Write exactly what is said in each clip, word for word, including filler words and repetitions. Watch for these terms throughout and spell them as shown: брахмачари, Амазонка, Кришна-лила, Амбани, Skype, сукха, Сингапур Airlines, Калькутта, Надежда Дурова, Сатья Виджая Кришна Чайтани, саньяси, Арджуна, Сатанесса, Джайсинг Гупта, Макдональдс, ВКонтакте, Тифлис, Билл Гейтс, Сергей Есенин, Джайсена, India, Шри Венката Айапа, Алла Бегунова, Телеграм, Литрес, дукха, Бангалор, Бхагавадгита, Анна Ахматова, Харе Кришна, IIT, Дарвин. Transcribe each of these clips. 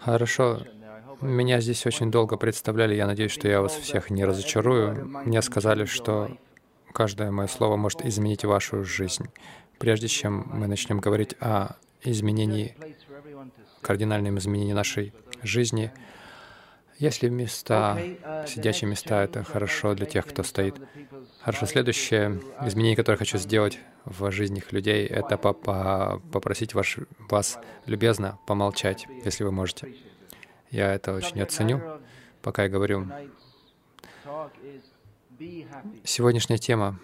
Хорошо. Меня здесь очень долго представляли. Я надеюсь, что я вас всех не разочарую. Мне сказали, что каждое мое слово может изменить вашу жизнь. Прежде чем мы начнем говорить о изменении, кардинальном изменении нашей жизни, если места, сидячие места — это хорошо для тех, кто стоит. Хорошо, следующее изменение, которое я хочу сделать в жизнях людей, это попросить ваш, вас любезно помолчать, если вы можете. Я это очень оценю, пока я говорю. Сегодняшняя тема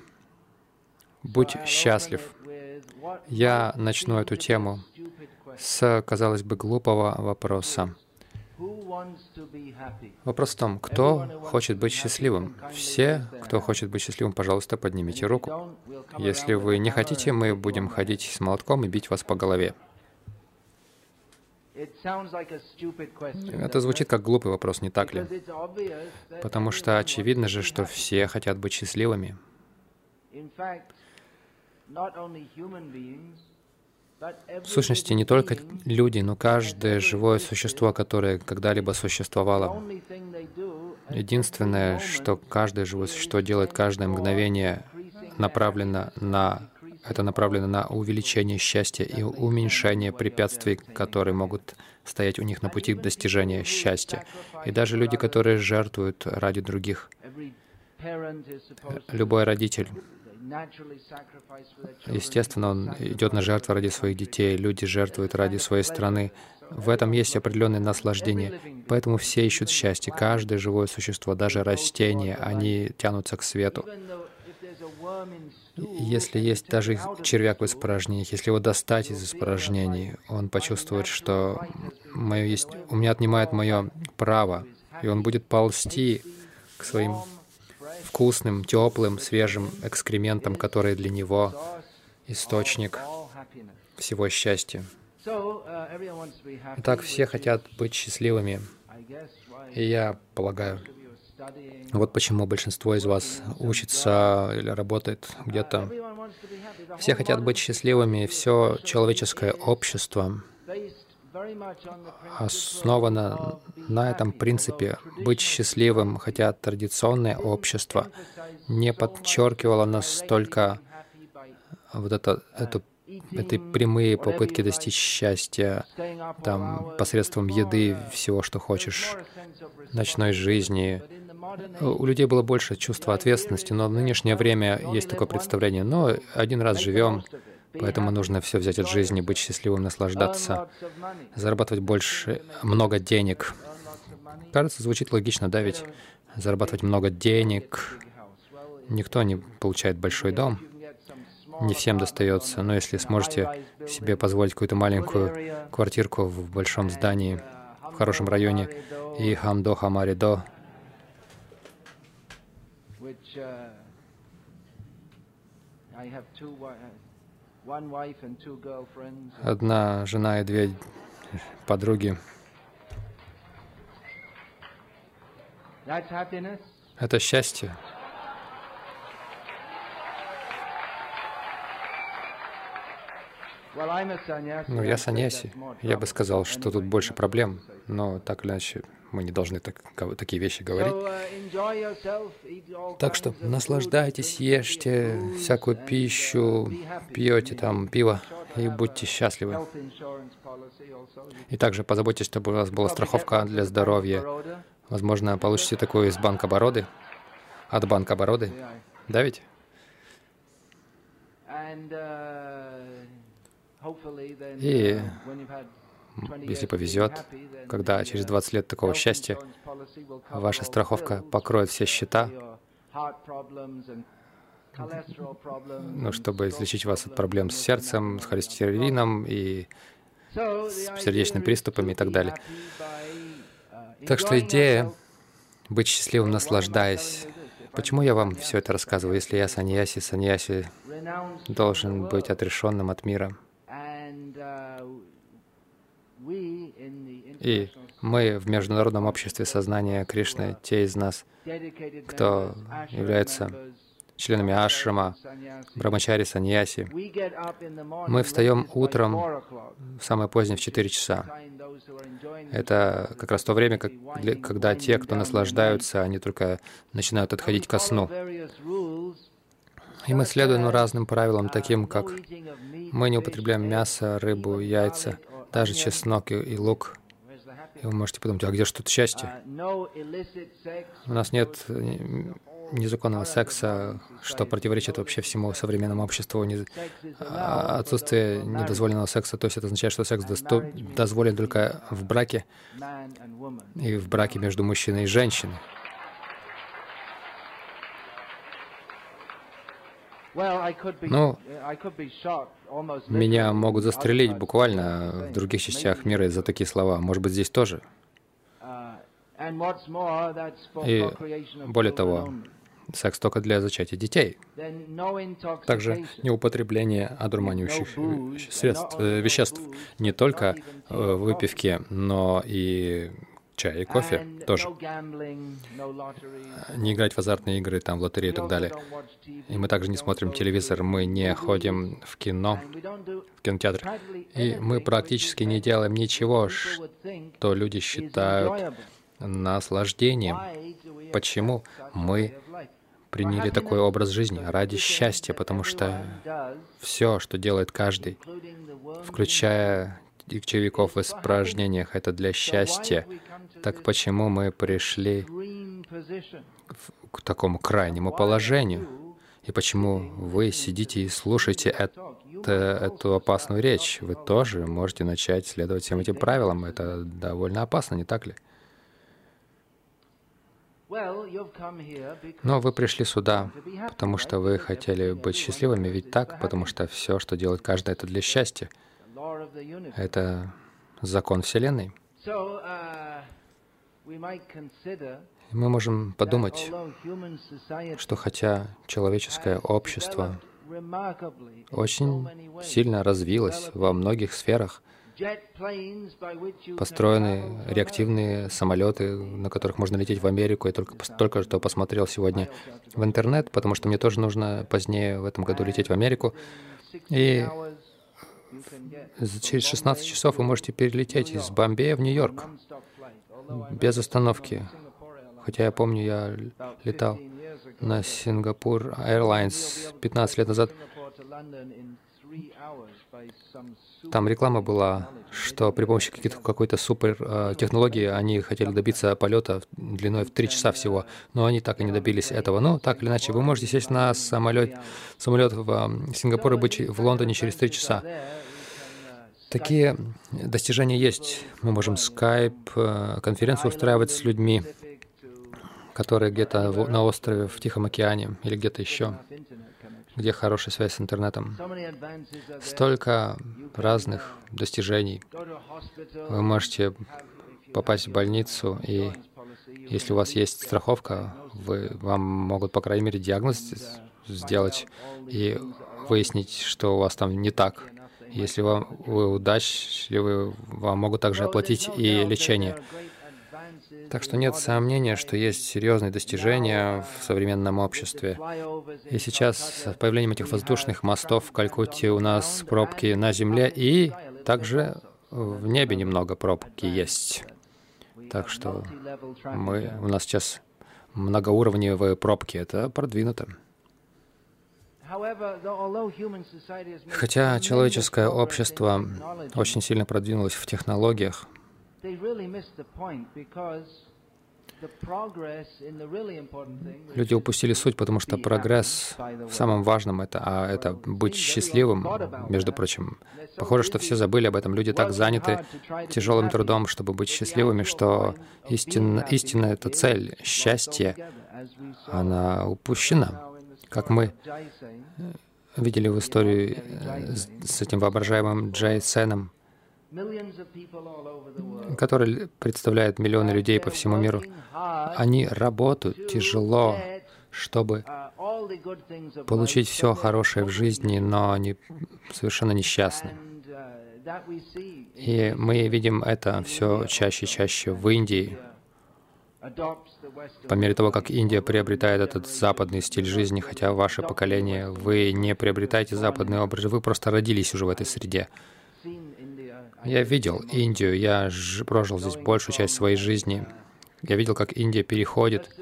— «Будь счастлив». Я начну эту тему с, казалось бы, глупого вопроса. Вопрос в том, кто хочет быть счастливым? Все, кто хочет быть счастливым, пожалуйста, поднимите руку. Если вы не хотите, мы будем ходить с молотком и бить вас по голове. Это звучит как глупый вопрос, не так ли? Потому что очевидно же, что все хотят быть счастливыми. В сущности, не только люди, но каждое живое существо, которое когда-либо существовало. Единственное, что каждое живое существо делает, каждое мгновение направлено на, это направлено на увеличение счастья и уменьшение препятствий, которые могут стоять у них на пути достижения счастья. И даже люди, которые жертвуют ради других. Любой родитель, естественно, он идет на жертву ради своих детей, люди жертвуют ради своей страны. В этом есть определенное наслаждение. Поэтому все ищут счастье. Каждое живое существо, даже растения, они тянутся к свету. Если есть даже червяк в испражнениях, если его достать из испражнений, он почувствует, что мое есть... у меня отнимает мое право, и он будет ползти к своим вкусным, теплым, свежим экскрементом, который для него источник всего счастья. Итак, все хотят быть счастливыми, и я полагаю, вот почему большинство из вас учится или работает где-то. Все хотят быть счастливыми, и все человеческое общество основано на этом принципе. Быть счастливым, хотя традиционное общество не подчеркивало настолько вот это, это, этой прямые попытки достичь счастья там, посредством еды, всего, что хочешь, ночной жизни. У людей было больше чувства ответственности, но в нынешнее время есть такое представление. Но один раз живем, поэтому нужно все взять от жизни, быть счастливым, наслаждаться, зарабатывать больше, много денег. Кажется, звучит логично, да, ведь зарабатывать много денег. Никто не получает большой дом, не всем достается. Но если сможете себе позволить какую-то маленькую квартирку в большом здании, в хорошем районе, и хамдо, хамаридо, одна жена и две подруги. Это счастье. Ну, я саньяси. Я бы сказал, что тут больше проблем, но так или иначе мы не должны так, такие вещи говорить. Так что наслаждайтесь, ешьте всякую пищу, пьете там пиво и будьте счастливы. И также позаботьтесь, чтобы у вас была страховка для здоровья. Возможно, получите такую из банка Бороды, от банка Бороды. Да ведь? И если повезет, когда через двадцать лет такого счастья ваша страховка покроет все счета, ну, чтобы излечить вас от проблем с сердцем, с холестерином и с сердечными приступами и так далее. Так что идея быть счастливым, наслаждаясь. Почему я вам все это рассказываю, если я саньяси, саньяси должен быть отрешенным от мира? И мы в международном обществе сознания Кришны, те из нас, кто являются членами ашрама, брахмачари, саньяси. Мы встаем утром, самое позднее, в четыре часа. Это как раз то время, как, для, когда те, кто наслаждаются, они только начинают отходить ко сну. И мы следуем разным правилам, таким как мы не употребляем мясо, рыбу, яйца, даже чеснок и, и лук. И вы можете подумать, а где же тут счастье? У нас нет незаконного секса, что противоречит вообще всему современному обществу. Отсутствие недозволенного секса, то есть это означает, что секс дозволен только в браке и в браке между мужчиной и женщиной. Ну, меня могут застрелить буквально в других частях мира за такие слова. Может быть, здесь тоже. И более того, секс только для зачатия детей. Также не употребление одурманивающих средств, веществ. Не только выпивки, но и чай и кофе тоже. Не играть в азартные игры, там, в лотереи и так далее. И мы также не смотрим телевизор, мы не ходим в кино, в кинотеатр. И мы практически не делаем ничего, что люди считают наслаждением. Почему мы приняли такой образ жизни? Ради счастья, потому что все, что делает каждый, включая кочевиков в испражнениях, это для счастья. Так почему мы пришли к такому крайнему положению? И почему вы сидите и слушаете это, эту опасную речь? Вы тоже можете начать следовать всем этим правилам. Это довольно опасно, не так ли? Но вы пришли сюда, потому что вы хотели быть счастливыми, ведь так? Потому что все, что делает каждый, это для счастья. Это закон Вселенной. Мы можем подумать, что хотя человеческое общество очень сильно развилось во многих сферах, построены реактивные самолеты, на которых можно лететь в Америку. Я только, только что посмотрел сегодня в интернет, потому что мне тоже нужно позднее в этом году лететь в Америку. И через шестнадцать часов вы можете перелететь из Бомбея в Нью-Йорк без остановки. Хотя я помню, я летал на Сингапур Airlines пятнадцать лет назад. Там реклама была, что при помощи какой-то супертехнологии они хотели добиться полета длиной в три часа всего, но они так и не добились этого. Но так или иначе, вы можете сесть на самолет, самолет в Сингапур и быть в Лондоне через три часа. Такие достижения есть. Мы можем Skype, конференцию устраивать с людьми, которые где-то на острове в Тихом океане или где-то еще, где хорошая связь с интернетом. Столько разных достижений. Вы можете попасть в больницу, и если у вас есть страховка, вы, вам могут, по крайней мере, диагноз сделать и выяснить, что у вас там не так. Если вам, вы удачливы, вам могут также оплатить и лечение. Так что нет сомнения, что есть серьезные достижения в современном обществе. И сейчас с появлением этих воздушных мостов в Калькутте у нас пробки на земле, и также в небе немного пробки есть. Так что мы, у нас сейчас многоуровневые пробки, это продвинуто. Хотя человеческое общество очень сильно продвинулось в технологиях, люди упустили суть, потому что прогресс в самом важном — это, а это быть счастливым, между прочим. Похоже, что все забыли об этом. Люди так заняты тяжелым трудом, чтобы быть счастливыми, что истина, истина — это цель, счастье, она упущена, как мы видели в истории с этим воображаемым Джайсеном, который представляет миллионы людей по всему миру. Они работают тяжело, чтобы получить все хорошее в жизни, но они совершенно несчастны. И мы видим это все чаще и чаще в Индии, По мере того, как Индия приобретает этот западный стиль жизни, хотя ваше поколение, вы не приобретаете западный образ, вы просто родились уже в этой среде. Я видел Индию, я ж... прожил здесь большую часть своей жизни. Я видел, как Индия переходит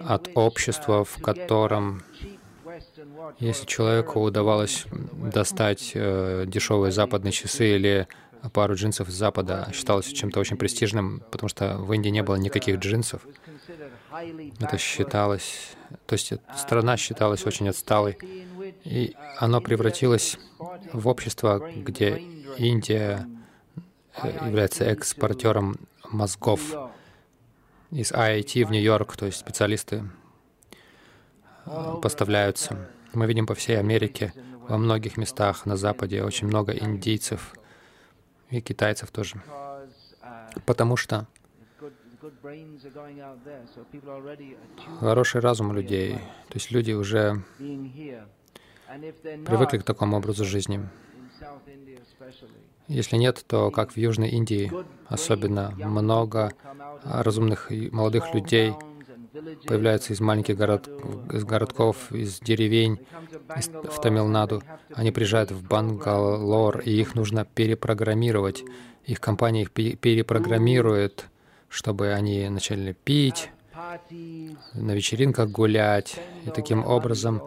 от общества, в котором, если человеку удавалось достать э, дешевые западные часы или пару джинсов с Запада, считалось чем-то очень престижным, потому что в Индии не было никаких джинсов. Это считалось... То есть страна считалась очень отсталой, и оно превратилось в общество, где Индия является экспортером мозгов из ай ай ти в Нью-Йорк, то есть специалисты поставляются. Мы видим по всей Америке, во многих местах на Западе очень много индийцев и китайцев тоже, потому что хороший разум людей, то есть люди уже привыкли к такому образу жизни. Если нет, то, как в Южной Индии, особенно много разумных и молодых людей появляются из маленьких город... из городков, из деревень, из... в Тамилнаду. Они приезжают в Бангалор, и их нужно перепрограммировать. Их компания их перепрограммирует, чтобы они начали пить, на вечеринках гулять, и таким образом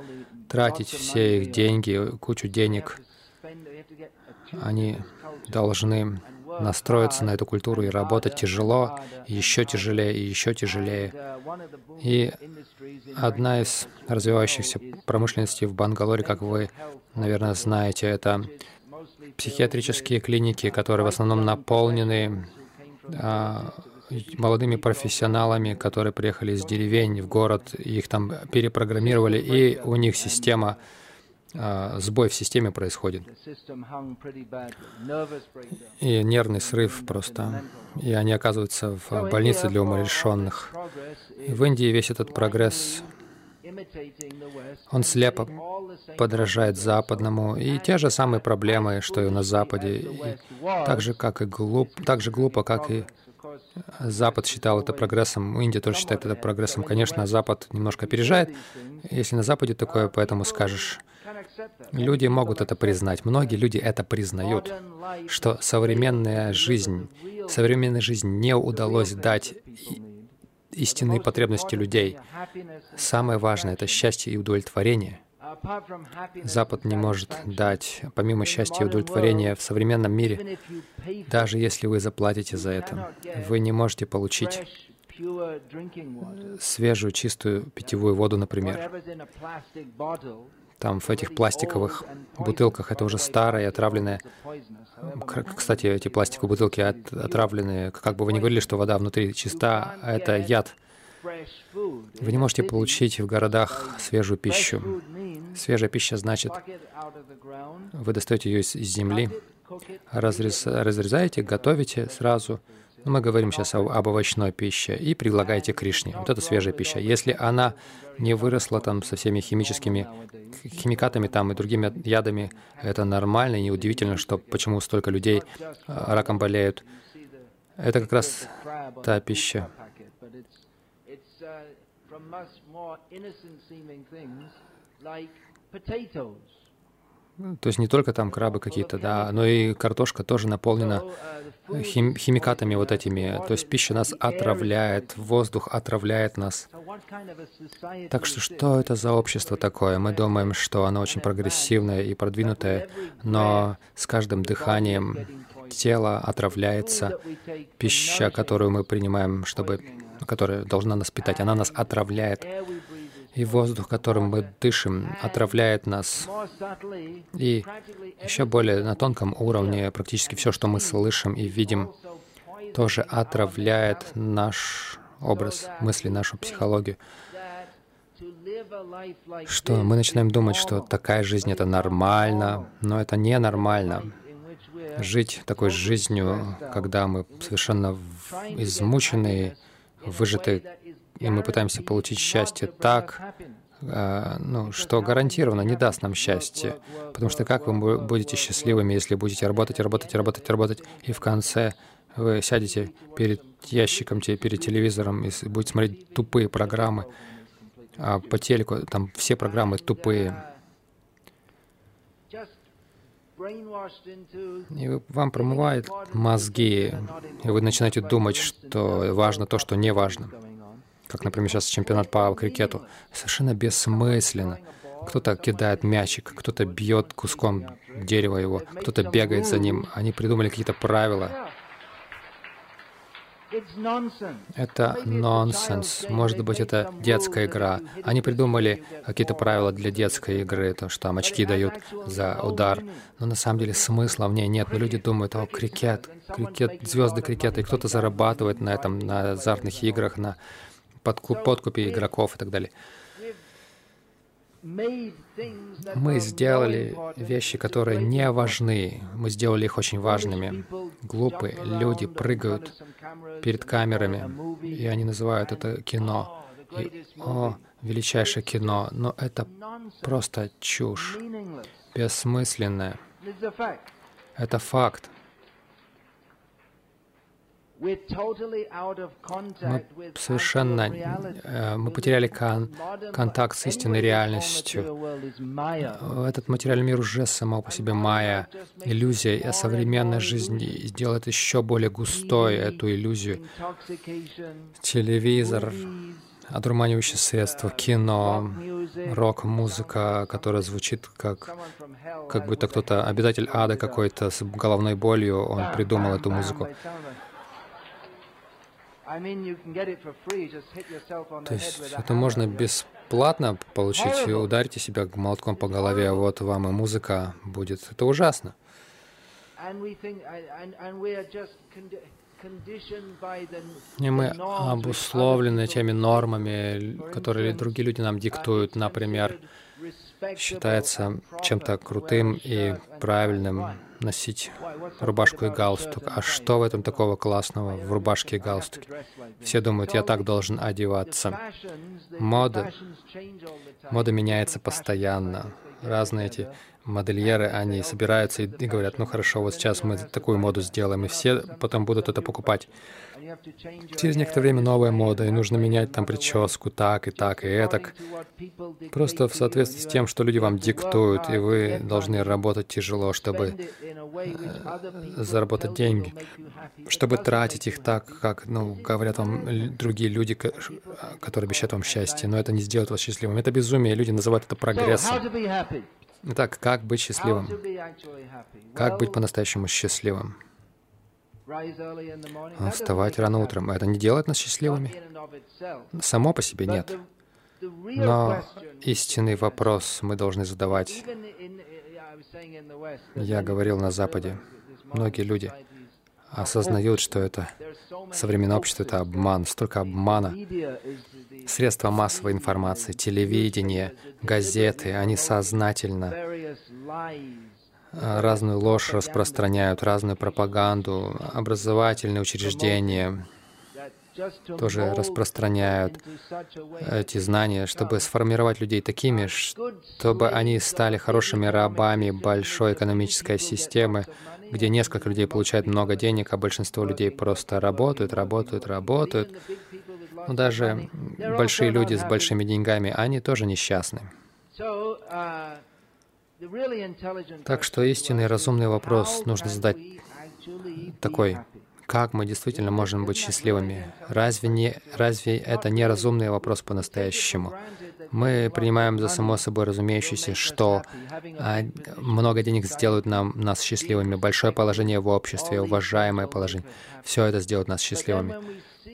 тратить все их деньги, кучу денег. Они должны настроиться на эту культуру, и работать тяжело, и еще тяжелее, и еще тяжелее. И одна из развивающихся промышленностей в Бангалоре, как вы, наверное, знаете, это психиатрические клиники, которые в основном наполнены а, молодыми профессионалами, которые приехали из деревень в город, их там перепрограммировали, и у них система... сбой в системе происходит. И нервный срыв просто. И они оказываются в больнице для умалишенных. И в Индии весь этот прогресс, он слепо подражает западному. И те же самые проблемы, что и на Западе. И так же, как и глуп, так же глупо, как и Запад считал это прогрессом, Индия тоже считает это прогрессом. Конечно, Запад немножко опережает. Если на Западе такое, поэтому скажешь, люди могут это признать. Многие люди это признают, что современная жизнь, современная жизнь не удалось дать истинные потребности людей. Самое важное — это счастье и удовлетворение. Запад не может дать, помимо счастья и удовлетворения в современном мире, даже если вы заплатите за это, вы не можете получить свежую, чистую питьевую воду, например. Там в этих пластиковых бутылках, это уже старое, отравленное. Кстати, эти пластиковые бутылки от, отравлены, как бы вы ни говорили, что вода внутри чиста, это яд. Вы не можете получить в городах свежую пищу. Свежая пища значит, вы достаете ее из земли, разрез, разрезаете, готовите сразу. Мы говорим сейчас об, об овощной пище и предлагаете Кришне. Вот это свежая пища. Если она не выросла там со всеми химическими химикатами там и другими ядами, это нормально и неудивительно, что почему столько людей раком болеют. Это как раз та пища. То есть не только там крабы какие-то, да, но и картошка тоже наполнена хим- химикатами вот этими. То есть пища нас отравляет, воздух отравляет нас. Так что что это за общество такое? Мы думаем, что оно очень прогрессивное и продвинутое, но с каждым дыханием тело отравляется. Пища, которую мы принимаем, чтобы, которая должна нас питать, она нас отравляет. И воздух, которым мы дышим, отравляет нас. И еще более на тонком уровне практически все, что мы слышим и видим, тоже отравляет наш образ мысли, нашу психологию. Что мы начинаем думать, что такая жизнь — это нормально, но это не нормально. Жить такой жизнью, когда мы совершенно измучены, выжаты, и мы пытаемся получить счастье так, э, ну, что гарантированно не даст нам счастья. Потому что как вы будете счастливыми, если будете работать, работать, работать, работать, и в конце вы сядете перед ящиком, перед телевизором и будете смотреть тупые программы, а по телеку там все программы тупые. И вам промывает мозги, и вы начинаете думать, что важно то, что не важно. Как, например, сейчас чемпионат по крикету. Совершенно бессмысленно. Кто-то кидает мячик, кто-то бьет куском дерева его, кто-то бегает за ним. Они придумали какие-то правила. Это нонсенс. Может быть, это детская игра. Они придумали какие-то правила для детской игры, то, что там очки дают за удар. Но на самом деле смысла в ней нет. Но люди думают, о, крикет, крикет, звезды крикета, и кто-то зарабатывает на этом, на азартных играх, на подкуп, подкупе игроков и так далее. Мы сделали вещи, которые не важны. Мы сделали их очень важными. Глупые люди прыгают перед камерами, и они называют это кино. И, о, величайшее кино. Но это просто чушь, бессмысленная. Это факт. Мы совершенно э, мы потеряли кон, контакт с истинной реальностью. Этот материальный мир уже сама по себе майя, иллюзия, а современная жизнь делает еще более густой эту иллюзию. Телевизор, одурманивающие средства, кино, рок-музыка, которая звучит как, как будто кто-то, обитатель ада какой-то с головной болью, он придумал эту музыку. То есть это можно бесплатно получить, и ударите себя молотком по голове, вот вам и музыка будет. Это ужасно. И мы обусловлены теми нормами, которые другие люди нам диктуют. Например, считается чем-то крутым и правильным носить рубашку и галстук. А что в этом такого классного в рубашке и галстуке? Все думают, я так должен одеваться. Мода, мода меняется постоянно. Разные эти модельеры, они собираются и говорят, ну хорошо, вот сейчас мы такую моду сделаем, и все потом будут это покупать. Через некоторое время новая мода, и нужно менять там прическу так и так и этак. Просто в соответствии с тем, что люди вам диктуют, и вы должны работать тяжело, чтобы заработать деньги, чтобы тратить их так, как, ну, говорят вам другие люди, которые обещают вам счастье, но это не сделает вас счастливым. Это безумие, люди называют это прогрессом. Итак, как быть счастливым? Как быть по-настоящему счастливым? Вставать рано утром. Это не делает нас счастливыми? Само по себе нет. Но истинный вопрос мы должны задавать. Я говорил на Западе. Многие люди осознают, что это современное общество — это обман, столько обмана. Средства массовой информации, телевидение, газеты, они сознательно разную ложь распространяют, разную пропаганду, образовательные учреждения тоже распространяют эти знания, чтобы сформировать людей такими, чтобы они стали хорошими рабами большой экономической системы, где несколько людей получают много денег, а большинство людей просто работают, работают, работают. Но даже большие люди с большими деньгами, они тоже несчастны. Так что истинный разумный вопрос нужно задать такой: как мы действительно можем быть счастливыми? Разве, не, разве это не разумный вопрос по-настоящему? Мы принимаем за само собой разумеющееся, что много денег сделают нам, нас счастливыми, большое положение в обществе, уважаемое положение. Все это сделает нас счастливыми.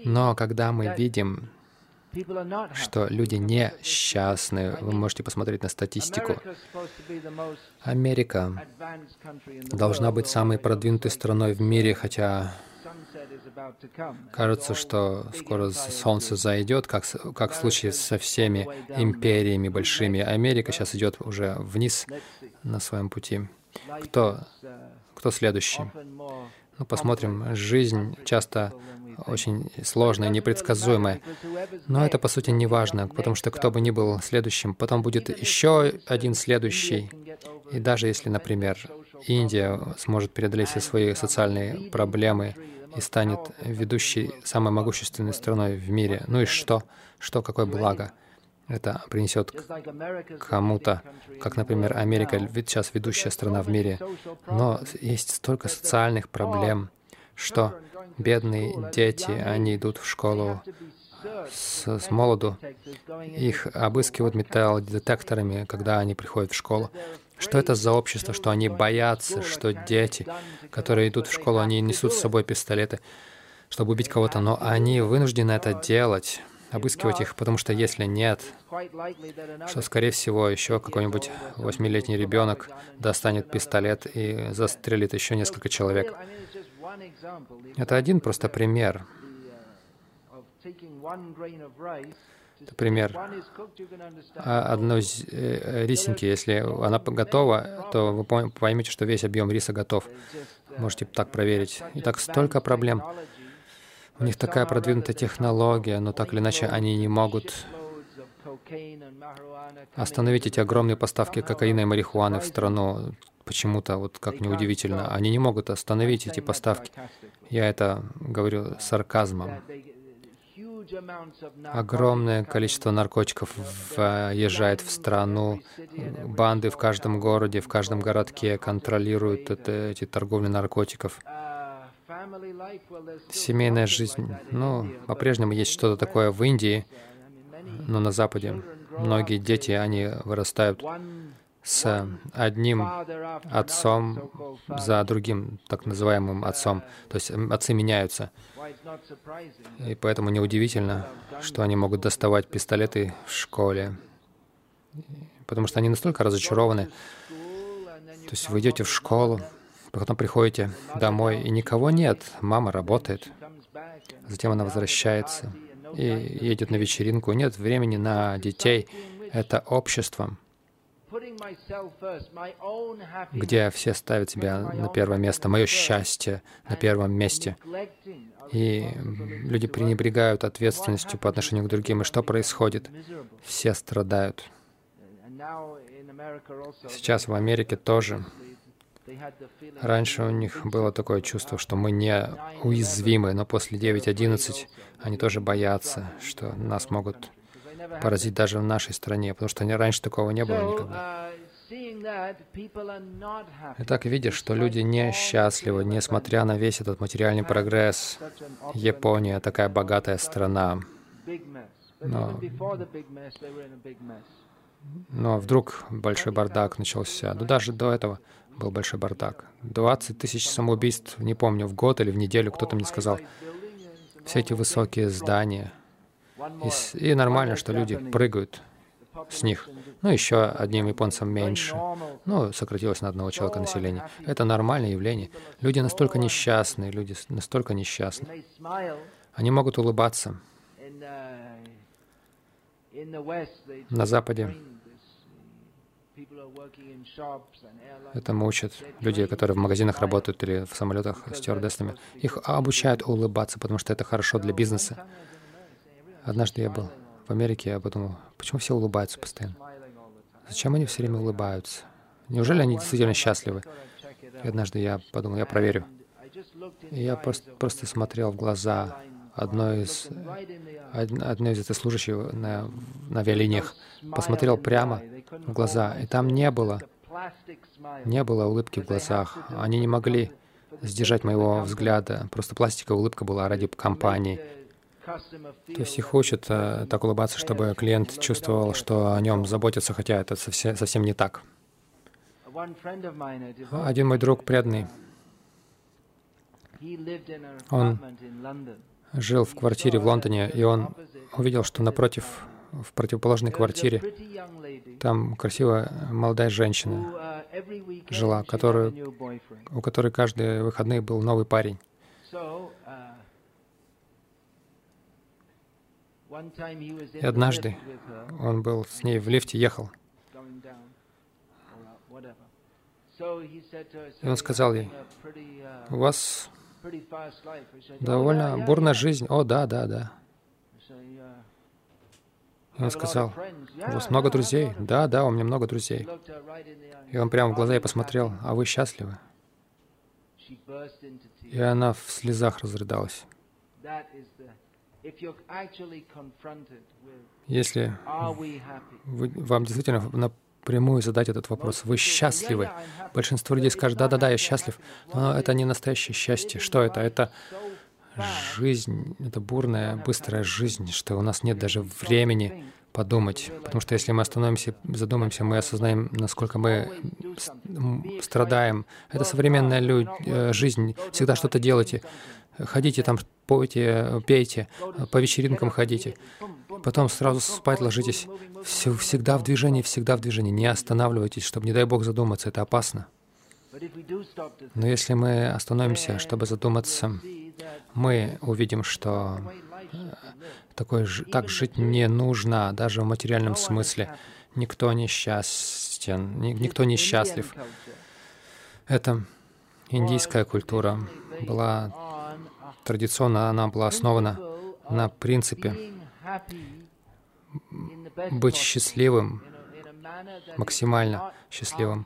Но когда мы видим, что люди несчастны, вы можете посмотреть на статистику. Америка должна быть самой продвинутой страной в мире, хотя кажется, что скоро солнце зайдет, как, как в случае со всеми империями большими. Америка сейчас идет уже вниз на своем пути. Кто, кто следующий? Ну, посмотрим. Жизнь часто очень сложная, непредсказуемая. Но это, по сути, не важно, потому что кто бы ни был следующим, потом будет еще один следующий. И даже если, например, Индия сможет преодолеть все свои социальные проблемы и станет ведущей самой могущественной страной в мире. Ну и что? Что, какое благо это принесет кому-то? Как, например, Америка, ведь сейчас ведущая страна в мире. Но есть столько социальных проблем, что бедные дети, они идут в школу с, с молоду, их обыскивают металлодетекторами, когда они приходят в школу. Что это за общество, что они боятся, что дети, которые идут в школу, они несут с собой пистолеты, чтобы убить кого-то, но они вынуждены это делать, обыскивать их, потому что если нет, что, скорее всего, еще какой-нибудь восьмилетний ребенок достанет пистолет и застрелит еще несколько человек. Это один просто пример. Например, одной рисинки, если она готова, то вы поймете, что весь объем риса готов. Можете так проверить. И так столько проблем. У них такая продвинутая технология, но так или иначе они не могут остановить эти огромные поставки кокаина и марихуаны в страну. Почему-то, вот как неудивительно, они не могут остановить эти поставки. Я это говорю с сарказмом. Огромное количество наркотиков въезжает в страну, банды в каждом городе, в каждом городке контролируют это, эти торговли наркотиков. Семейная жизнь, ну, по-прежнему есть что-то такое в Индии, но на Западе многие дети, они вырастают с одним отцом за другим, так называемым отцом. То есть отцы меняются. И поэтому неудивительно, что они могут доставать пистолеты в школе. Потому что они настолько разочарованы. То есть вы идете в школу, потом приходите домой, и никого нет. Мама работает. Затем она возвращается и едет на вечеринку. Нет времени на детей. Это общество, где все ставят себя на первое место, мое счастье на первом месте. И люди пренебрегают ответственностью по отношению к другим. И что происходит? Все страдают. Сейчас в Америке тоже. Раньше у них было такое чувство, что мы не уязвимы, но после девять одиннадцать они тоже боятся, что нас могут поразить даже в нашей стране, потому что раньше такого не было никогда. Итак, видишь, что люди несчастливы, несмотря на весь этот материальный прогресс. Япония такая богатая страна. Но, но вдруг большой бардак начался. Да даже до этого был большой бардак. двадцать тысяч самоубийств, не помню, в год или в неделю, кто-то мне сказал. Все эти высокие здания. И, и нормально, что люди прыгают с них. Ну, еще одним японцем меньше. Ну, сократилось на одного человека население. Это нормальное явление. Люди настолько несчастны, люди настолько несчастны. Они могут улыбаться. На Западе этому учат люди, которые в магазинах работают или в самолетах стюардессами. Их обучают улыбаться, потому что это хорошо для бизнеса. Однажды я был в Америке, я подумал, почему все улыбаются постоянно? Зачем они все время улыбаются? Неужели они действительно счастливы? И однажды я подумал, я проверю. И я просто, просто смотрел в глаза одной из, одной из этой служащей на, на авиалиниях, посмотрел прямо в глаза, и там не было, не было улыбки в глазах. Они не могли сдержать моего взгляда, просто пластиковая улыбка была ради компании. То есть их учат э, так улыбаться, чтобы клиент чувствовал, что о нем заботятся, хотя это совсем, совсем не так. Один мой друг преданный, он жил в квартире в Лондоне, и он увидел, что напротив, в противоположной квартире, там красивая молодая женщина жила, которую, у которой каждые выходные был новый парень. И однажды он был с ней в лифте, ехал. И он сказал ей, у вас довольно бурная жизнь. О, да, да, да. И он сказал, у вас много друзей. Да, да, у меня много друзей. И он прямо в глаза ей посмотрел, а вы счастливы? И она в слезах разрыдалась. Если вы, вам действительно напрямую задать этот вопрос, вы счастливы? Большинство людей скажет, да-да-да, я счастлив, но это не настоящее счастье. Что это? Это жизнь, это бурная, быстрая жизнь, что у нас нет даже времени подумать. Потому что если мы остановимся, задумаемся, мы осознаем, насколько мы страдаем. Это современная люд... жизнь. Всегда что-то делайте. Ходите там, пойте, пейте, по вечеринкам ходите. Потом сразу спать ложитесь. Все, всегда в движении, всегда в движении. Не останавливайтесь, чтобы, не дай Бог, задуматься. Это опасно. Но если мы остановимся, чтобы задуматься, мы увидим, что такой, так жить не нужно, даже в материальном смысле. Никто не счастен, никто не счастлив. Это индийская культура была традиционно, она была основана на принципе быть счастливым, максимально счастливым,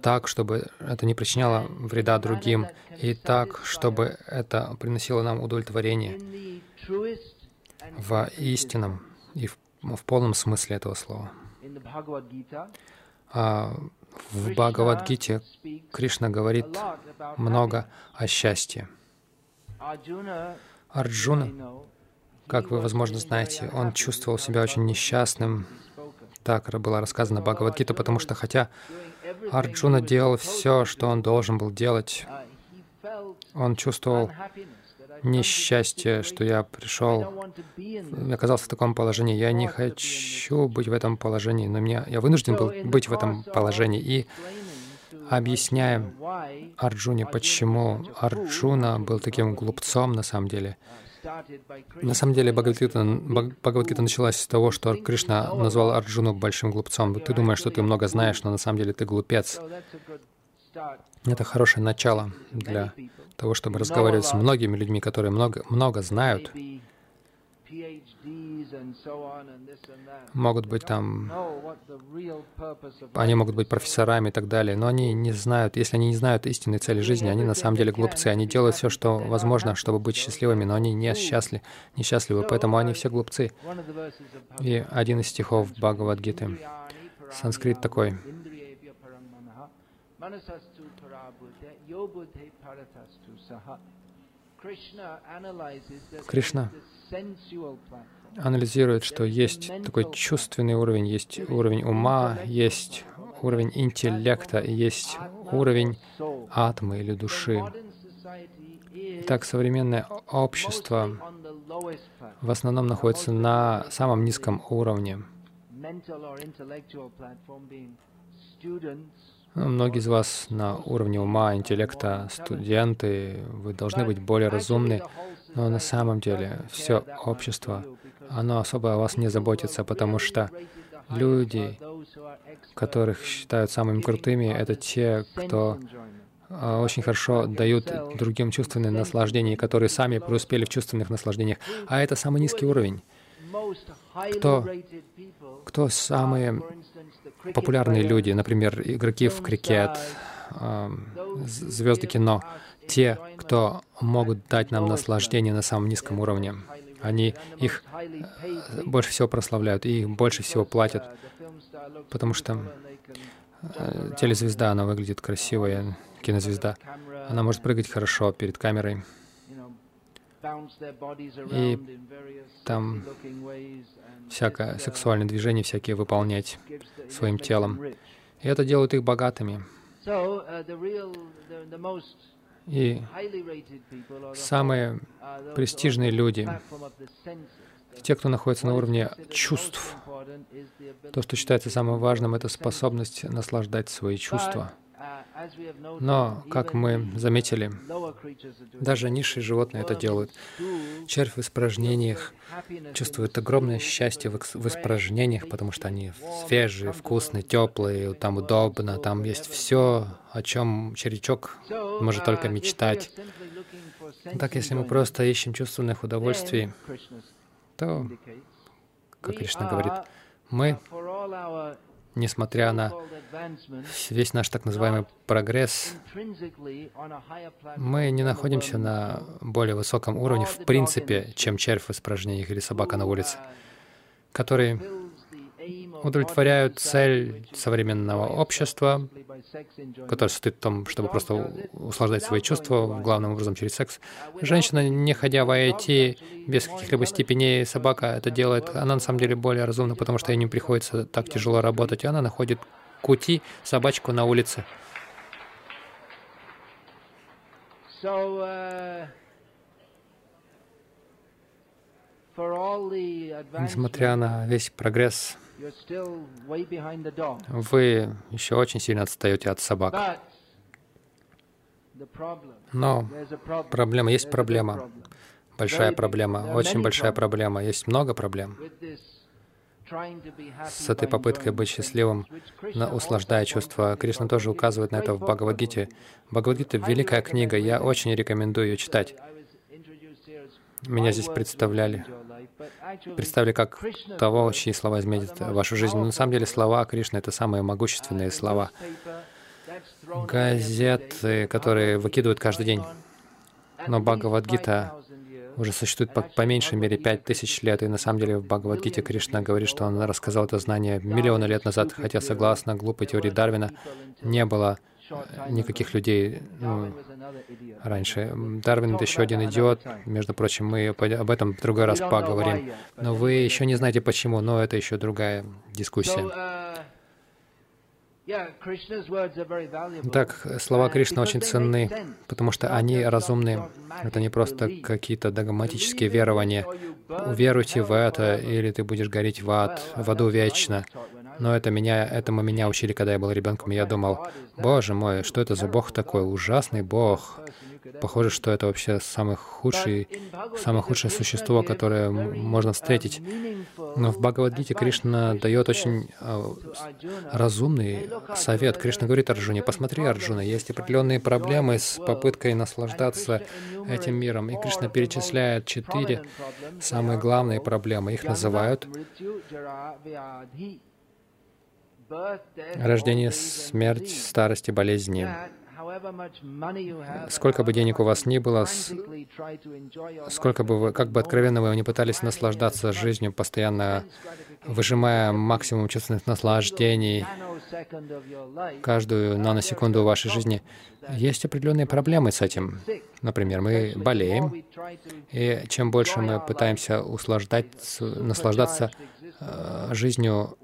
так, чтобы это не причиняло вреда другим, и так, чтобы это приносило нам удовлетворение в истинном и в, в полном смысле этого слова. А в Бхагавадгите Кришна говорит много о счастье. Арджуна, как вы, возможно, знаете, он чувствовал себя очень несчастным. Так было рассказано в Бхагавадгите, потому что хотя Арджуна делал все, что он должен был делать, он чувствовал несчастье, что я пришел, оказался в таком положении. Я не хочу быть в этом положении, но меня, я вынужден был быть в этом положении. И объясняем Арджуне, почему Арджуна был таким глупцом на самом деле. На самом деле, Бхагавадгита, Бхагавадгита началась с того, что Кришна назвал Арджуну большим глупцом. Ты думаешь, что ты много знаешь, но на самом деле ты глупец. Это хорошее начало для того, чтобы разговаривать с многими людьми, которые много, много знают. Могут быть там... Они могут быть профессорами и так далее, но они не знают, если они не знают истинной цели жизни, они на самом деле глупцы. Они делают все, что возможно, чтобы быть счастливыми, но они не счастливы, несчастливы, поэтому они все глупцы. И один из стихов Бхагавадгиты. Санскрит такой. Кришна анализирует, что есть такой чувственный уровень, есть уровень ума, есть уровень интеллекта, есть уровень атмы или души. Итак, современное общество в основном находится на самом низком уровне. Многие из вас на уровне ума, интеллекта, студенты, вы должны быть более разумны, но на самом деле все общество, оно особо о вас не заботится, потому что люди, которых считают самыми крутыми, это те, кто очень хорошо дают другим чувственные наслаждения, которые сами преуспели в чувственных наслаждениях, а это самый низкий уровень. Кто, кто самые популярные люди, например, игроки в крикет, звезды кино, те, кто могут дать нам наслаждение на самом низком уровне. Они их больше всего прославляют и их больше всего платят, потому что телезвезда, она выглядит красивая, кинозвезда, она может прыгать хорошо перед камерой. И там всякое сексуальное движение, всякие выполнять своим телом. И это делает их богатыми. И самые престижные люди, те, кто находится на уровне чувств, то, что считается самым важным, это способность наслаждать свои чувства. Но, как мы заметили, даже низшие животные это делают. Червь в испражнениях чувствует огромное счастье в испражнениях, потому что они свежие, вкусные, теплые, там удобно, там есть все, о чем червячок может только мечтать. Так, если мы просто ищем чувственных удовольствий, то, как Кришна говорит, мы несмотря на весь наш так называемый прогресс, мы не находимся на более высоком уровне в принципе, чем червь в испражнениях или собака на улице, которые удовлетворяют цель современного общества, которое состоит в том, чтобы просто услаждать свои чувства, главным образом через секс. Женщина, не ходя в ай ай ти, без каких-либо степеней, собака это делает, она на самом деле более разумна, потому что ей не приходится так тяжело работать, и она находит кути, собачку на улице. Несмотря на весь прогресс, вы еще очень сильно отстаете от собак. Но проблема, есть проблема, большая проблема, очень большая проблема, есть много проблем с этой попыткой быть счастливым, услаждая чувства. Кришна тоже указывает на это в Бхагавадгите. Бхагавадгита — великая книга, я очень рекомендую ее читать. Меня здесь представляли. Представили как того, чьи слова изменят вашу жизнь. Но на самом деле слова Кришны — это самые могущественные слова. Газеты, которые выкидывают каждый день. Но Бхагавадгита уже существует по, по меньшей мере пять тысяч лет, и на самом деле в Бхагавадгите Кришна говорит, что он рассказал это знание миллионы лет назад, хотя, согласно глупой теории Дарвина, не было никаких людей ну, раньше. Дарвин — это еще один идиот, между прочим, мы об этом в другой раз поговорим. Но вы еще не знаете почему, но это еще другая дискуссия. Так, слова Кришны очень ценны, потому что они разумны. Это не просто какие-то догматические верования. Веруйте в это, или ты будешь гореть в ад, в аду вечно. Но это меня, этому меня учили, когда я был ребенком, и я думал, боже мой, что это за Бог такой? Ужасный Бог. Похоже, что это вообще самый худший, самое худшее существо, которое можно встретить. Но в Бхагавадгите Кришна дает очень разумный совет. Кришна говорит Арджуне, посмотри, Арджуна, есть определенные проблемы с попыткой наслаждаться этим миром. И Кришна перечисляет четыре самые главные проблемы. Их называют рождение, смерть, старость и болезни. Сколько бы денег у вас ни было, сколько бы вы, как бы откровенно вы не пытались наслаждаться жизнью, постоянно выжимая максимум чувственных наслаждений каждую наносекунду вашей жизни, есть определенные проблемы с этим. Например, мы болеем, и чем больше мы пытаемся услаждать, наслаждаться э, жизнью,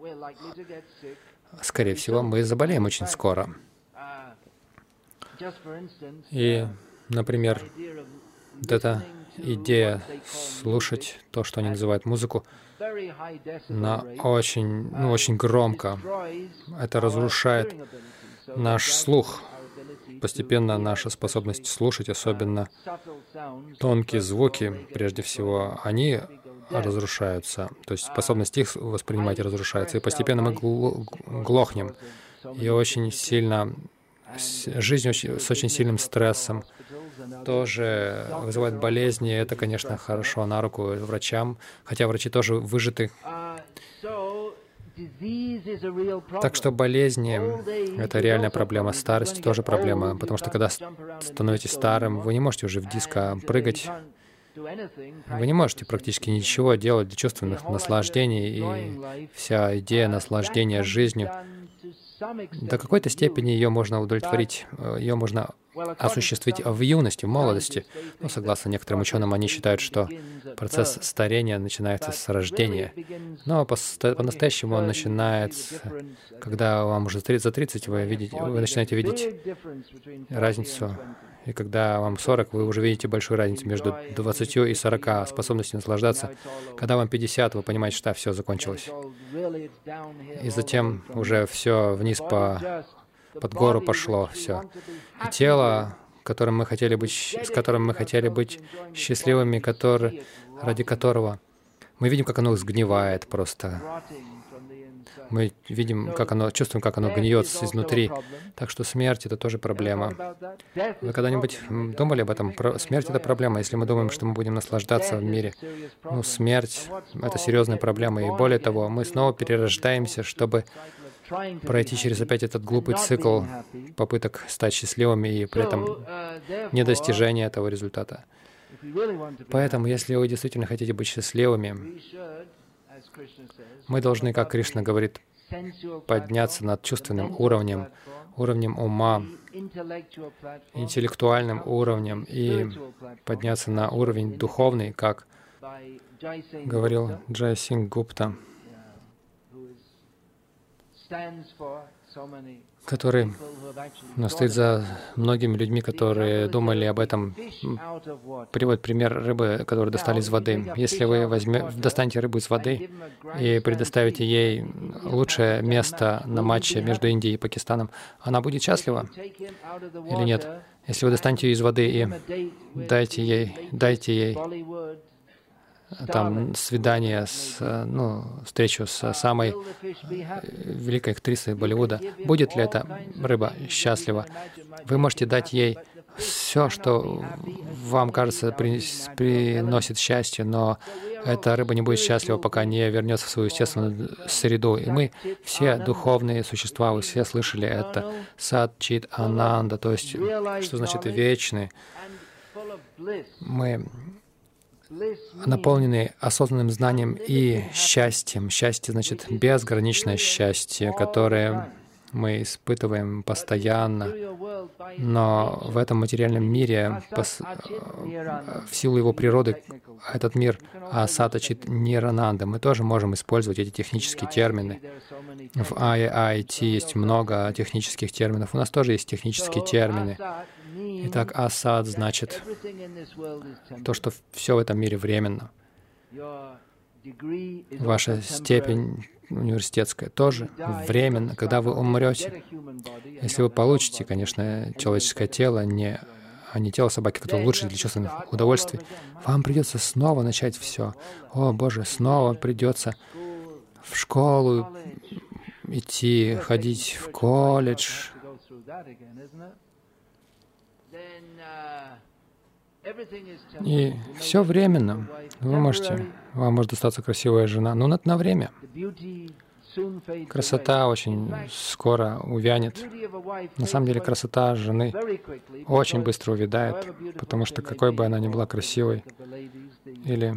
скорее всего, мы заболеем очень скоро. И, например, вот эта идея слушать то, что они называют музыку, на очень, ну, очень громко. Это разрушает наш слух, постепенно наша способность слушать, особенно тонкие звуки, прежде всего, они разрушаются, то есть способность их воспринимать разрушается, и постепенно мы гл- глохнем, и очень сильно... Жизнь с очень сильным стрессом тоже вызывает болезни. Это, конечно, хорошо на руку врачам, хотя врачи тоже выжаты. Так что болезни — это реальная проблема. Старость — тоже проблема, потому что когда становитесь старым, вы не можете уже в диско прыгать. Вы не можете практически ничего делать для чувственных наслаждений, и вся идея наслаждения жизнью до какой-то степени ее можно удовлетворить, ее можно осуществить в юности, в молодости. Но, согласно некоторым ученым, они считают, что процесс старения начинается с рождения. Но по-настоящему он начинается, когда вам уже за тридцать, вы, видите, вы начинаете видеть разницу. И когда вам сорок, вы уже видите большую разницу между двадцатью и сорока, способностью наслаждаться. Когда вам пятьдесят, вы понимаете, что все закончилось. И затем уже все вниз по... под гору пошло все. И тело, которым мы хотели быть, с которым мы хотели быть счастливыми, который, ради которого мы видим, как оно сгнивает просто. Мы видим, как оно, чувствуем, как оно гниет изнутри. Так что смерть — это тоже проблема. Вы когда-нибудь думали об этом? Про... Смерть — это проблема. Если мы думаем, что мы будем наслаждаться в мире, ну, смерть — это серьезная проблема. И более того, мы снова перерождаемся, чтобы пройти через опять этот глупый цикл попыток стать счастливыми и при этом недостижения этого результата. Поэтому, если вы действительно хотите быть счастливыми, мы должны, как Кришна говорит, подняться над чувственным уровнем, уровнем ума, интеллектуальным уровнем и подняться на уровень духовный, как говорил Джайсинг Гупта, который ну, стоит за многими людьми, которые думали об этом. Приводит пример рыбы, которую достали из воды. Если вы возьмете, достанете рыбу из воды и предоставите ей лучшее место на матче между Индией и Пакистаном, она будет счастлива или нет? Если вы достанете ее из воды и дайте ей, дайте ей там свидание, с, ну, встречу с самой великой актрисой Болливуда. Будет ли эта рыба счастлива? Вы можете дать ей все, что вам кажется приносит счастье, но эта рыба не будет счастлива, пока не вернется в свою естественную среду. И мы все духовные существа, вы все слышали это. Сат, чит, ананда, то есть, что значит вечный. Мы наполнены осознанным знанием и счастьем. Счастье значит безграничное счастье, которое мы испытываем постоянно, но в этом материальном мире, в силу его природы, этот мир асатачит нирананда. Мы тоже можем использовать эти технические термины. В ай ай ти есть много технических терминов. У нас тоже есть технические термины. Итак, асад значит то, что все в этом мире временно. Ваша степень университетская тоже временно, когда вы умрете. Если вы получите, конечно, человеческое тело, не, а не тело собаки, которое лучше для чувственных удовольствий, вам придется снова начать все. О, Боже, снова придется в школу идти, ходить в колледж. И все временно. Вы можете, вам может достаться красивая жена, но на, на время. Красота очень скоро увянет. На самом деле красота жены очень быстро увядает, потому что какой бы она ни была красивой, или,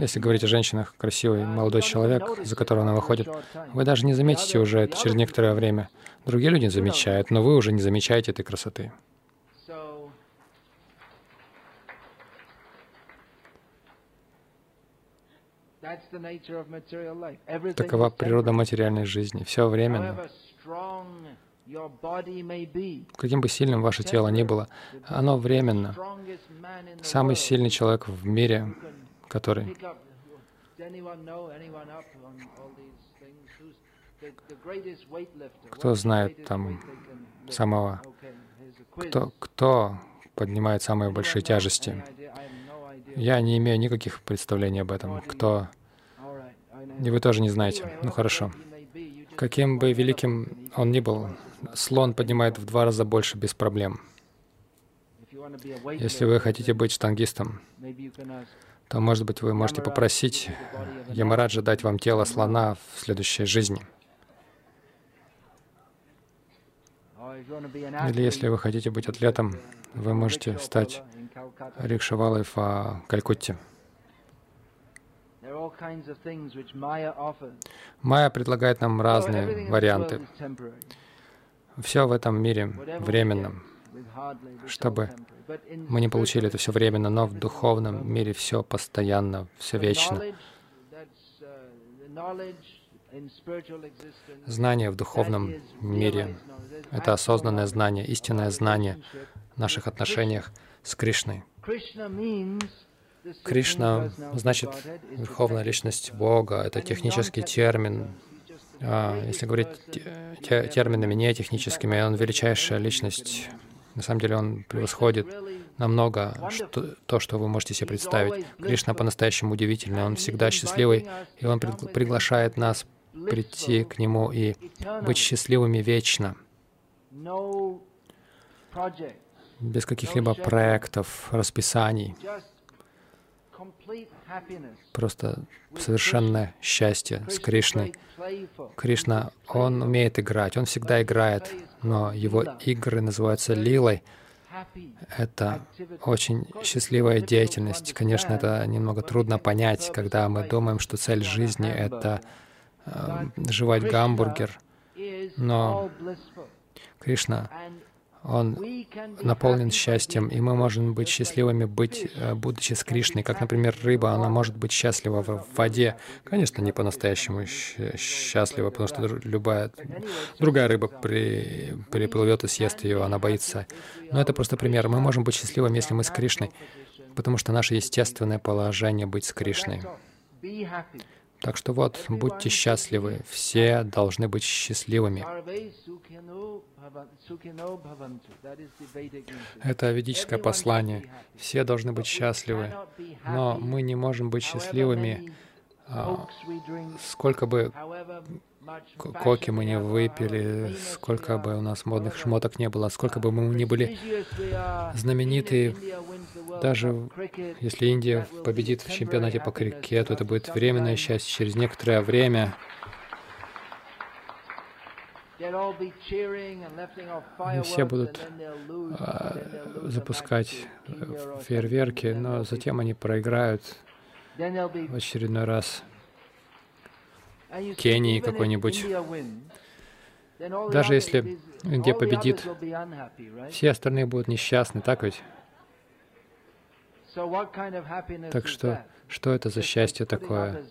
если говорить о женщинах, красивый молодой человек, за которого она выходит, вы даже не заметите уже это через некоторое время. Другие люди замечают, но вы уже не замечаете этой красоты. Такова природа материальной жизни. Все временно. Каким бы сильным ваше тело ни было, оно временно. Самый сильный человек в мире, который... Кто знает там самого... Кто, кто поднимает самые большие тяжести? Я не имею никаких представлений об этом. Кто... И вы тоже не знаете. Ну хорошо. Каким бы великим он ни был, слон поднимает в два раза больше без проблем. Если вы хотите быть штангистом, то, может быть, вы можете попросить Ямараджа дать вам тело слона в следующей жизни. Или если вы хотите быть атлетом, вы можете стать рикшавалой в Калькутте. Майя предлагает нам разные варианты. Все в этом мире временно, чтобы мы не получили это все временно, но в духовном мире все постоянно, все вечно. Знание в духовном мире — это осознанное знание, истинное знание в наших отношениях с Кришной. Кришна значит Верховная Личность Бога, это технический термин. А, если говорить те, терминами не техническими, Он величайшая Личность. На самом деле Он превосходит намного что, то, что вы можете себе представить. Кришна по-настоящему удивительный, Он всегда счастливый, и Он приглашает нас прийти к Нему и быть счастливыми вечно, без каких-либо проектов, расписаний. просто совершенное счастье с Кришной. Кришна, он умеет играть, он всегда играет, но его игры называются лилой. Это очень счастливая деятельность. Конечно, это немного трудно понять, когда мы думаем, что цель жизни — это э, жевать гамбургер. Но Кришна, он наполнен счастьем, и мы можем быть счастливыми, быть, будучи с Кришной. Как, например, рыба, она может быть счастлива в воде. Конечно, не по-настоящему счастлива, потому что любая другая рыба при, приплывет и съест ее, она боится. Но это просто пример. Мы можем быть счастливыми, если мы с Кришной, потому что наше естественное положение — быть с Кришной. Так что вот, будьте счастливы, все должны быть счастливыми. Это ведическое послание. Все должны быть счастливы, но мы не можем быть счастливыми, сколько бы коки мы не выпили, сколько бы у нас модных шмоток не было, сколько бы мы не были знамениты. Даже если Индия победит в чемпионате по крикету, это будет временное счастье. Через некоторое время все будут э, запускать фейерверки, но затем они проиграют в очередной раз Кении какой-нибудь. Даже если Индия победит, все остальные будут несчастны, так ведь? Так что, что это за счастье такое?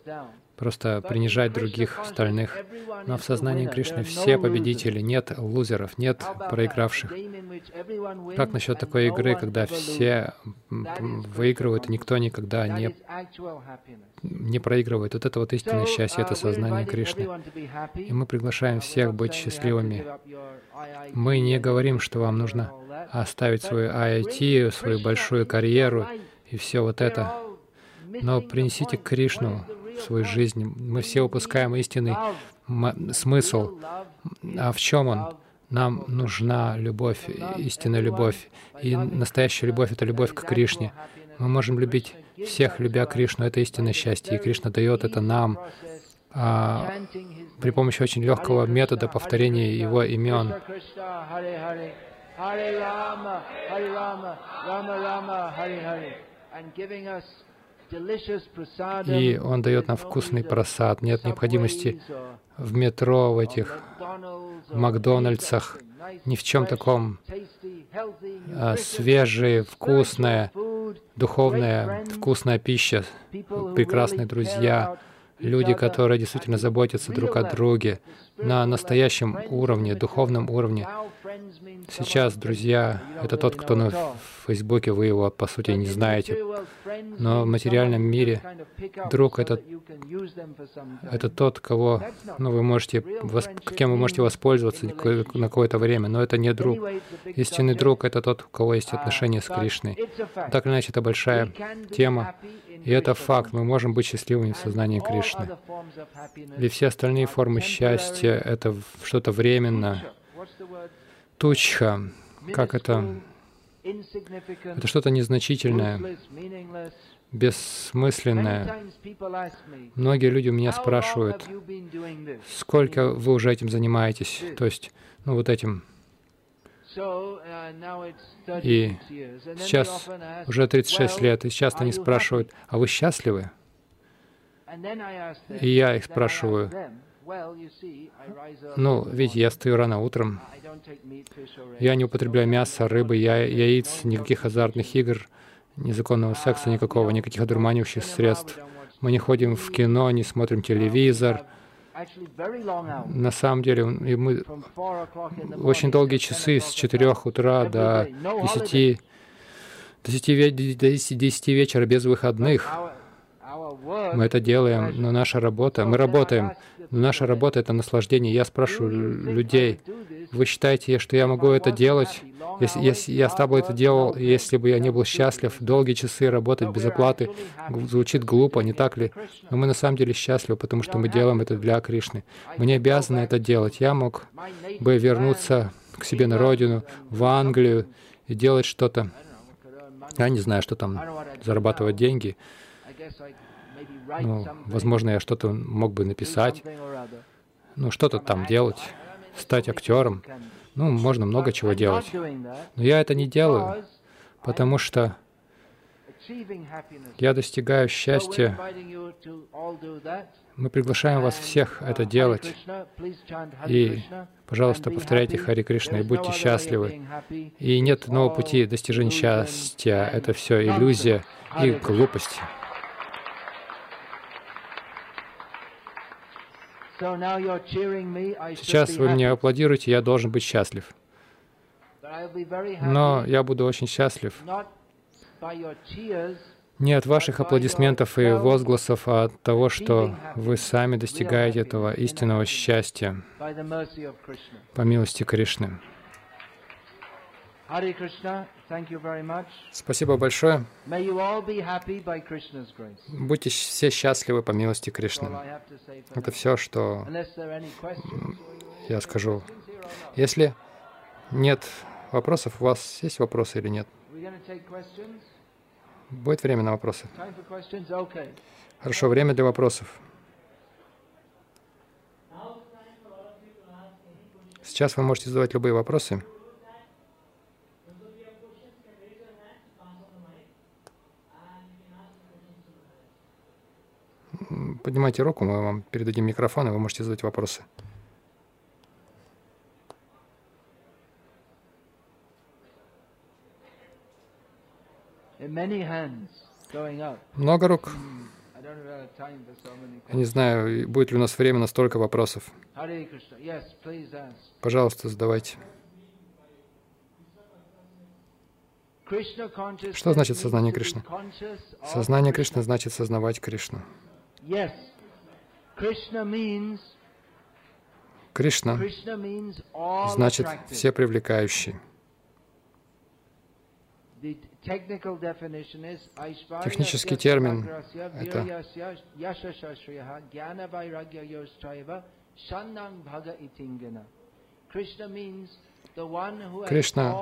Просто принижать других, остальных. Но в сознании Кришны все победители, нет лузеров, нет проигравших. Как насчет такой игры, когда все выигрывают, и никто никогда не, не проигрывает? Вот это вот истинное счастье, это сознание Кришны. И мы приглашаем всех быть счастливыми. Мы не говорим, что вам нужно оставить свою ай ай ти, свою большую карьеру и все вот это. Но принесите Кришну в свою жизнь. Мы все упускаем истинный смысл. А в чем он? Нам нужна любовь, истинная любовь. И настоящая любовь — это любовь к Кришне. Мы можем любить всех, любя Кришну. Это истинное счастье. И Кришна дает это нам а, при помощи очень легкого метода повторения его имен. Hare Rama, Hare Rama, Rama Rama, Hare Hare, and giving us delicious prasad. И он дает нам вкусный прасад. Нет необходимости в метро, в этих в Макдональдсах, ни в чем таком. Свежие, вкусная, духовная, вкусная пища, прекрасные друзья. Люди, которые действительно заботятся друг о друге на настоящем уровне, духовном уровне. Сейчас, друзья, это тот, кто на Фейсбуке, вы его, по сути, не знаете. Но в материальном мире друг — это, это тот, кого, ну, вы можете, кем вы можете воспользоваться на какое-то время, но это не друг. Истинный друг — это тот, у кого есть отношения с Кришной. Так или иначе, это большая тема. И это факт. Мы можем быть счастливыми в сознании Кришны. И все остальные формы счастья — это что-то временно. Тучха, как это? Это что-то незначительное, бессмысленное. Многие люди у меня спрашивают, сколько вы уже этим занимаетесь, то есть, ну, вот этим. И сейчас уже тридцать шесть лет, и сейчас они спрашивают, а вы счастливы? И я их спрашиваю, ну, видите, я стою рано утром, я не употребляю мясо, рыбы, я, яиц, никаких азартных игр, незаконного секса никакого, никаких одурманивающих средств. Мы не ходим в кино, не смотрим телевизор. На самом деле, и мы очень долгие часы с четырёх утра до десяти, до десяти вечера без выходных. Мы это делаем, но наша работа, мы работаем, но наша работа — это наслаждение. Я спрашиваю людей, вы считаете, что я могу это делать? Если, если я с тобой это делал, если бы я не был счастлив, долгие часы работать без оплаты, звучит глупо, не так ли? Но мы на самом деле счастливы, потому что мы делаем это для Кришны. Мы не обязаны это делать. Я мог бы вернуться к себе на родину, в Англию и делать что-то, я не знаю, что там, зарабатывать деньги. Ну, возможно, я что-то мог бы написать, ну, что-то там делать, стать актером. Ну, можно много чего делать. Но я это не делаю, потому что я достигаю счастья. Мы приглашаем вас всех это делать. И, пожалуйста, повторяйте Харе Кришна и будьте счастливы. И нет иного пути достижения счастья. Это все иллюзия и глупость. Сейчас вы мне аплодируете, я должен быть счастлив. Но я буду очень счастлив. Не от ваших аплодисментов и возгласов, а от того, что вы сами достигаете этого истинного счастья по милости Кришны. Спасибо большое. Будьте все счастливы по милости Кришны. Это все, что я скажу. Если нет вопросов, у вас есть вопросы или нет? Будет время на вопросы? Хорошо, время для вопросов. Сейчас вы можете задавать любые вопросы. Поднимайте руку, мы вам передадим микрофон, и вы можете задать вопросы. Много рук. Я не знаю, будет ли у нас время на столько вопросов. Пожалуйста, задавайте. Что значит сознание Кришны? Сознание Кришны значит сознавать Кришну. Кришна значит все привлекающие. Технический термин — это Кришна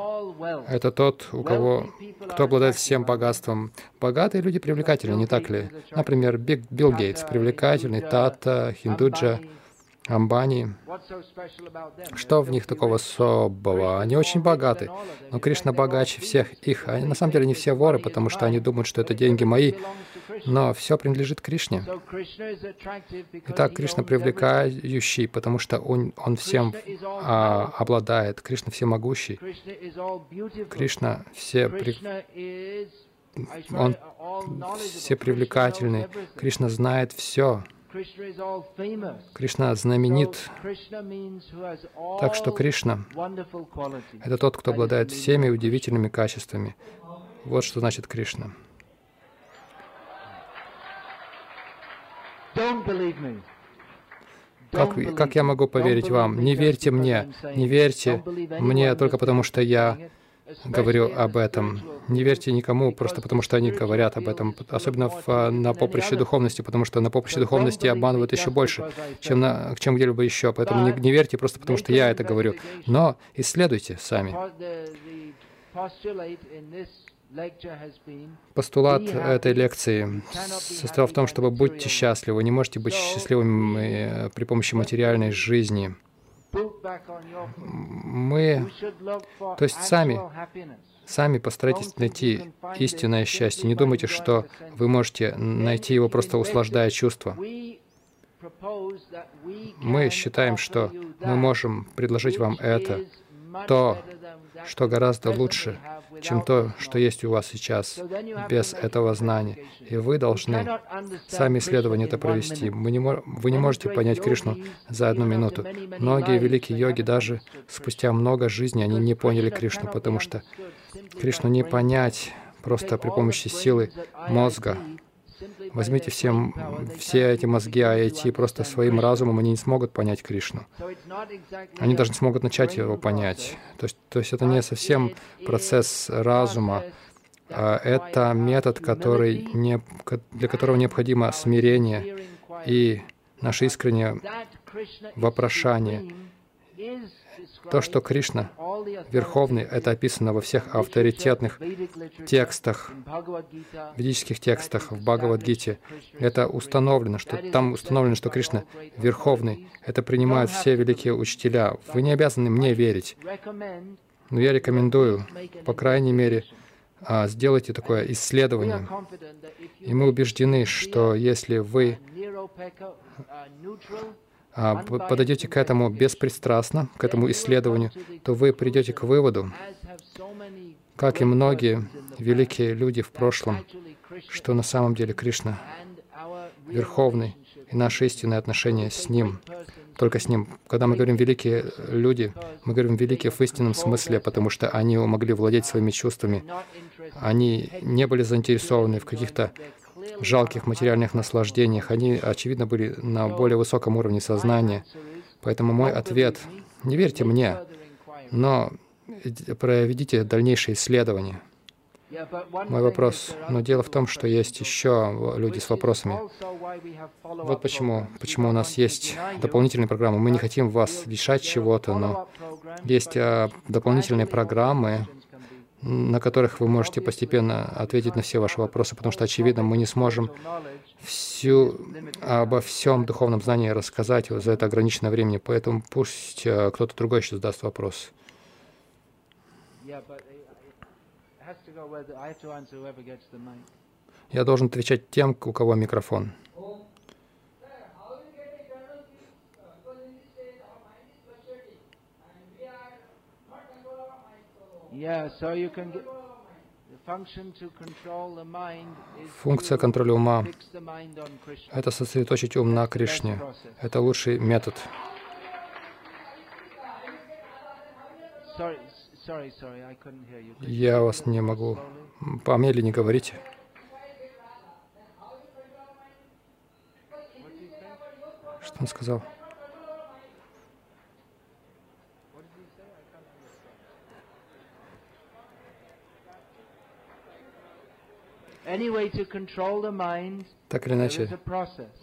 — это тот, у кого, кто обладает всем богатством. Богатые люди привлекательны, не так ли? Например, Билл Гейтс привлекательный, Тата, Хиндуджа, Амбани. Что в них такого особого? Они очень богаты, но Кришна богаче всех их. Они, на самом деле, не все воры, потому что они думают, что это деньги мои, но все принадлежит Кришне. Итак, Кришна привлекающий, потому что Он, он всем а, обладает. Кришна всемогущий. Кришна все... При... Он все привлекательный. Кришна знает все. Кришна знаменит. Так что Кришна — это тот, кто обладает всеми удивительными качествами. Вот что значит Кришна. Как, как я могу поверить вам? Не верьте мне. Не верьте мне только потому, что я говорю об этом. Не верьте никому, просто потому что они говорят об этом. Особенно в, на поприще духовности, потому что на поприще духовности обманывают еще больше, чем, на, чем где-либо еще. Поэтому не, не верьте просто потому, что я это говорю. Но исследуйте сами. Постулат этой лекции состоял в том, чтобы будьте счастливы. Вы не можете быть счастливыми при помощи материальной жизни. Мы, то есть сами, сами постарайтесь найти истинное счастье. Не думайте, что вы можете найти его, просто услаждая чувства. Мы считаем, что мы можем предложить вам это, то, что гораздо лучше, чем то, что есть у вас сейчас, без этого знания. И вы должны сами исследование это провести. Вы не, вы не можете понять Кришну за одну минуту. Многие великие йоги, даже спустя много жизней, они не поняли Кришну, потому что Кришну не понять просто при помощи силы мозга. Возьмите всем, все эти мозги ай ай ти, просто своим разумом они не смогут понять Кришну. Они даже не смогут начать его понять. То есть, то есть это не совсем процесс разума, а это метод, который не, для которого необходимо смирение и наше искреннее вопрошание. То, что Кришна Верховный, это описано во всех авторитетных текстах, ведических текстах, в Бхагавадгите. Это установлено, что там установлено, что Кришна Верховный. Это принимают все великие учителя. Вы не обязаны мне верить. Но я рекомендую, по крайней мере, сделайте такое исследование. И мы убеждены, что если вы подойдете к этому беспристрастно, к этому исследованию, то вы придете к выводу, как и многие великие люди в прошлом, что на самом деле Кришна Верховный, и наши истинные отношения с Ним, только с Ним. Когда мы говорим «великие люди», мы говорим «великие» в истинном смысле, потому что они могли владеть своими чувствами, они не были заинтересованы в каких-то жалких материальных наслаждениях, они, очевидно, были на более высоком уровне сознания. Поэтому мой ответ — не верьте мне, но проведите дальнейшие исследования. Мой вопрос, но дело в том, что есть еще люди с вопросами. Вот почему, почему у нас есть дополнительные программы. Мы не хотим вас лишать чего-то, но есть дополнительные программы, на которых вы можете постепенно ответить на все ваши вопросы, потому что, очевидно, мы не сможем всю, обо всем духовном знании рассказать за это ограниченное время, поэтому пусть кто-то другой еще задаст вопрос. Я должен отвечать тем, у кого микрофон. Функция контроля ума — это сосредоточить ум на Кришне. Это лучший метод. Я вас не могу. Помедленнее говорите. Что он сказал? Так или иначе,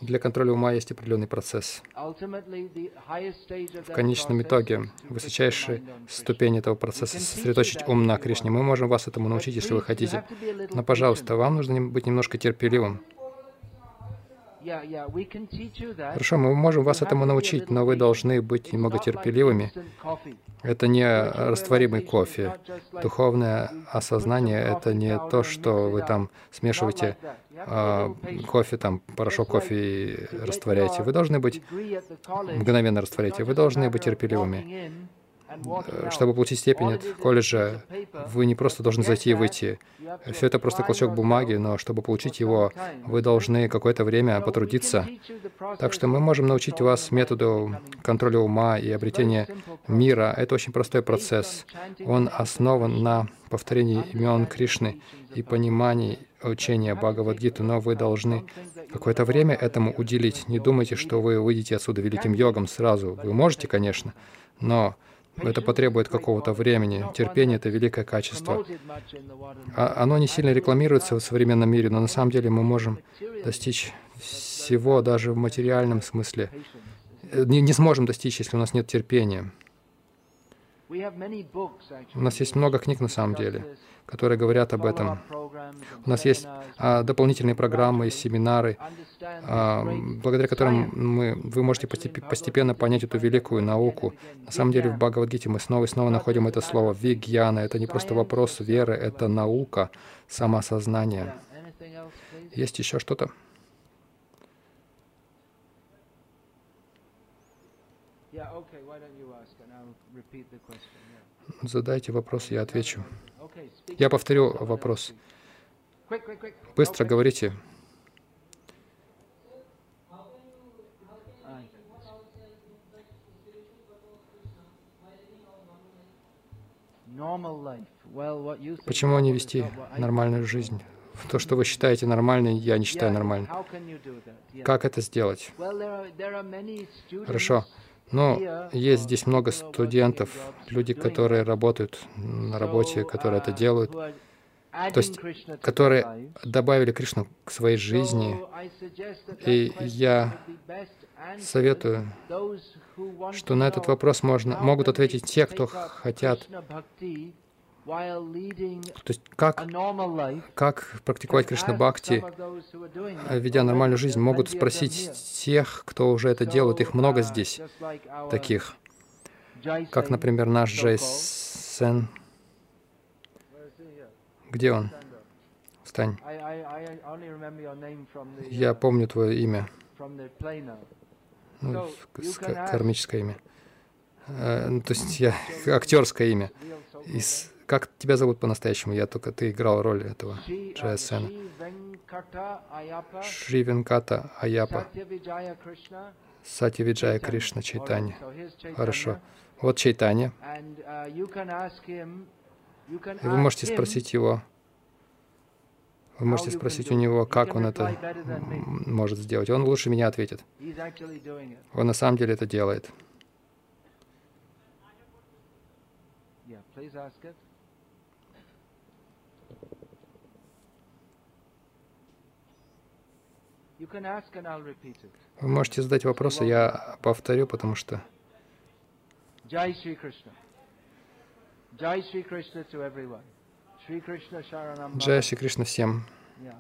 для контроля ума есть определенный процесс. В конечном итоге, высочайшая ступень этого процесса — сосредоточить ум на Кришне. Мы можем вас этому научить, если вы хотите. Но, пожалуйста, вам нужно быть немножко терпеливым. Хорошо, мы можем вас этому научить, но вы должны быть немного терпеливыми. Это не растворимый кофе. Духовное осознание — это не то, что вы там смешиваете э, кофе, там, порошок кофе и растворяете. Вы должны быть, мгновенно растворяете, вы должны быть терпеливыми. Чтобы получить степень от колледжа, вы не просто должны зайти и выйти. Все это просто клочок бумаги, но чтобы получить его, вы должны какое-то время потрудиться. Так что мы можем научить вас методу контроля ума и обретения мира. Это очень простой процесс. Он основан на повторении имен Кришны и понимании учения Бхагавадгиты, но вы должны какое-то время этому уделить. Не думайте, что вы выйдете отсюда великим йогом сразу. Вы можете, конечно, но... Это потребует какого-то времени. Терпение — это великое качество. Оно не сильно рекламируется в современном мире, но на самом деле мы можем достичь всего, даже в материальном смысле. Не, не сможем достичь, если у нас нет терпения. У нас есть много книг, на самом деле, которые говорят об этом. У нас есть а, дополнительные программы, семинары, а, благодаря которым мы, вы можете постепенно понять эту великую науку. На самом деле, в Бхагавадгите мы снова и снова находим это слово «вигьяна». Это не просто вопрос веры, это наука, самосознание. Есть еще что-то? Задайте вопрос, я отвечу. Я повторю вопрос. Быстро говорите. Почему не вести нормальную жизнь? То, что вы считаете нормальным, я не считаю нормальным. Как это сделать? Хорошо. Но есть здесь много студентов, люди, которые работают на работе, которые это делают. то есть которые добавили Кришну к своей жизни. И я советую, что на этот вопрос можно, могут ответить те, кто хотят. То есть как, как практиковать Кришна-бхакти, ведя нормальную жизнь, могут спросить тех, кто уже это делает. Их много здесь таких, как, например, наш Джайсен. Где он? Встань. Я помню твое имя, ну, кармическое имя, ну, то есть я, актерское имя. Из... Как тебя зовут по-настоящему? Я только ты играл роль этого Джайсена. Шри Венката Айапа. Сатья Виджая Кришна Чайтани. Хорошо. Вот Чайтани. И вы можете спросить его, вы можете спросить у него, как он это может сделать. Он лучше меня ответит. Он на самом деле это делает. Вы можете задать вопросы, я повторю, потому что... Джай Шри Кришна to everyone. Шри Кришна Sharanam. Джай Шри Кришна всем. Yeah.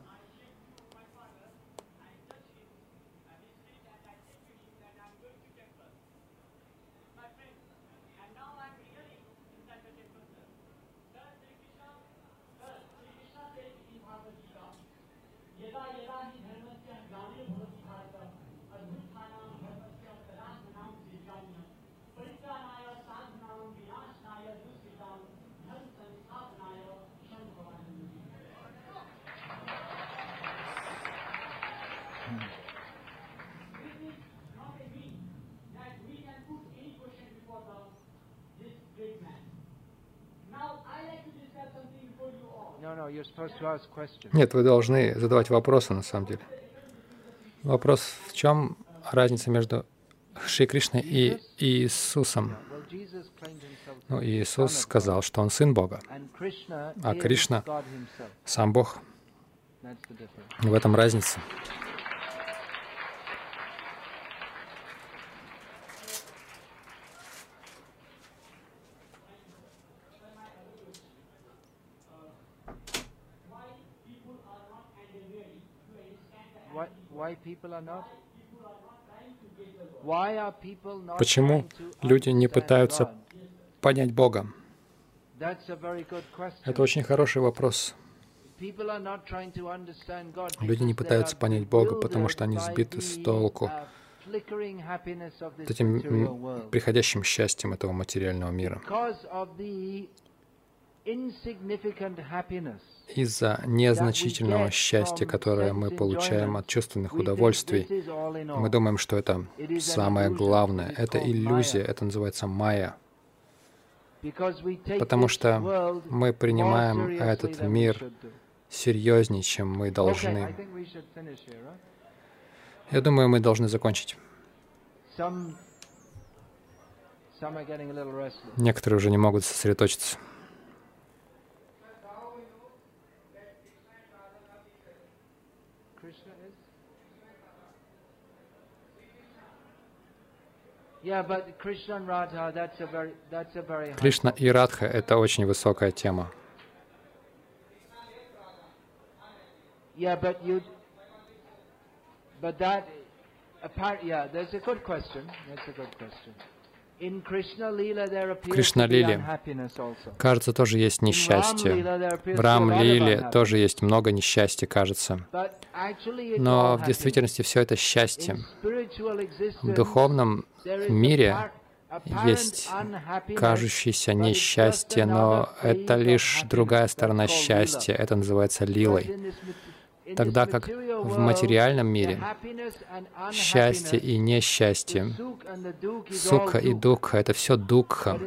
Нет, вы должны задавать вопросы, на самом деле. Вопрос, в чем разница между Шри Кришной и Иисусом? Ну, Иисус сказал, что Он Сын Бога, а Кришна — Сам Бог. В этом разница. Почему люди не пытаются понять Бога? Это очень хороший вопрос. Люди не пытаются понять Бога, потому что они сбиты с толку этим приходящим счастьем этого материального мира. Из-за незначительного счастья, которое мы получаем от чувственных удовольствий, мы думаем, что это самое главное. Это иллюзия, это называется майя. Потому что мы принимаем этот мир серьезнее, чем мы должны. Я думаю, мы должны закончить. Некоторые уже не могут сосредоточиться. Кришна и Радха — это очень высокая тема. В Кришна-лиле, кажется, тоже есть несчастье. В Рам-лиле тоже есть много несчастья, кажется. Но в действительности все это счастье. В духовном мире есть кажущееся несчастье, но это лишь другая сторона счастья. Это называется лилой. Тогда как в материальном мире счастье и несчастье, сукха и дукха — это все дукха,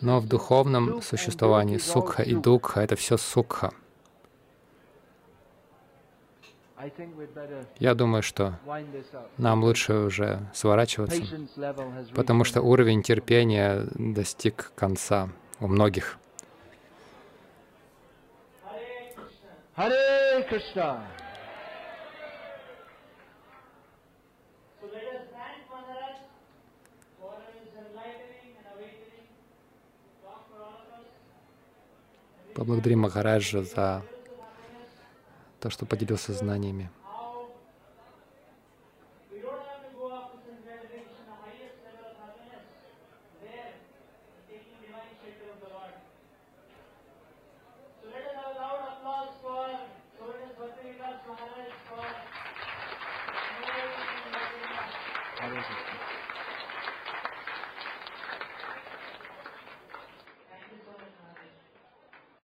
но в духовном существовании сукха и дукха — это все сукха. Я думаю, что нам лучше уже сворачиваться, потому что уровень терпения достиг конца у многих. Харе Кришна. Поблагодарим Махараджа за то, что поделился знаниями.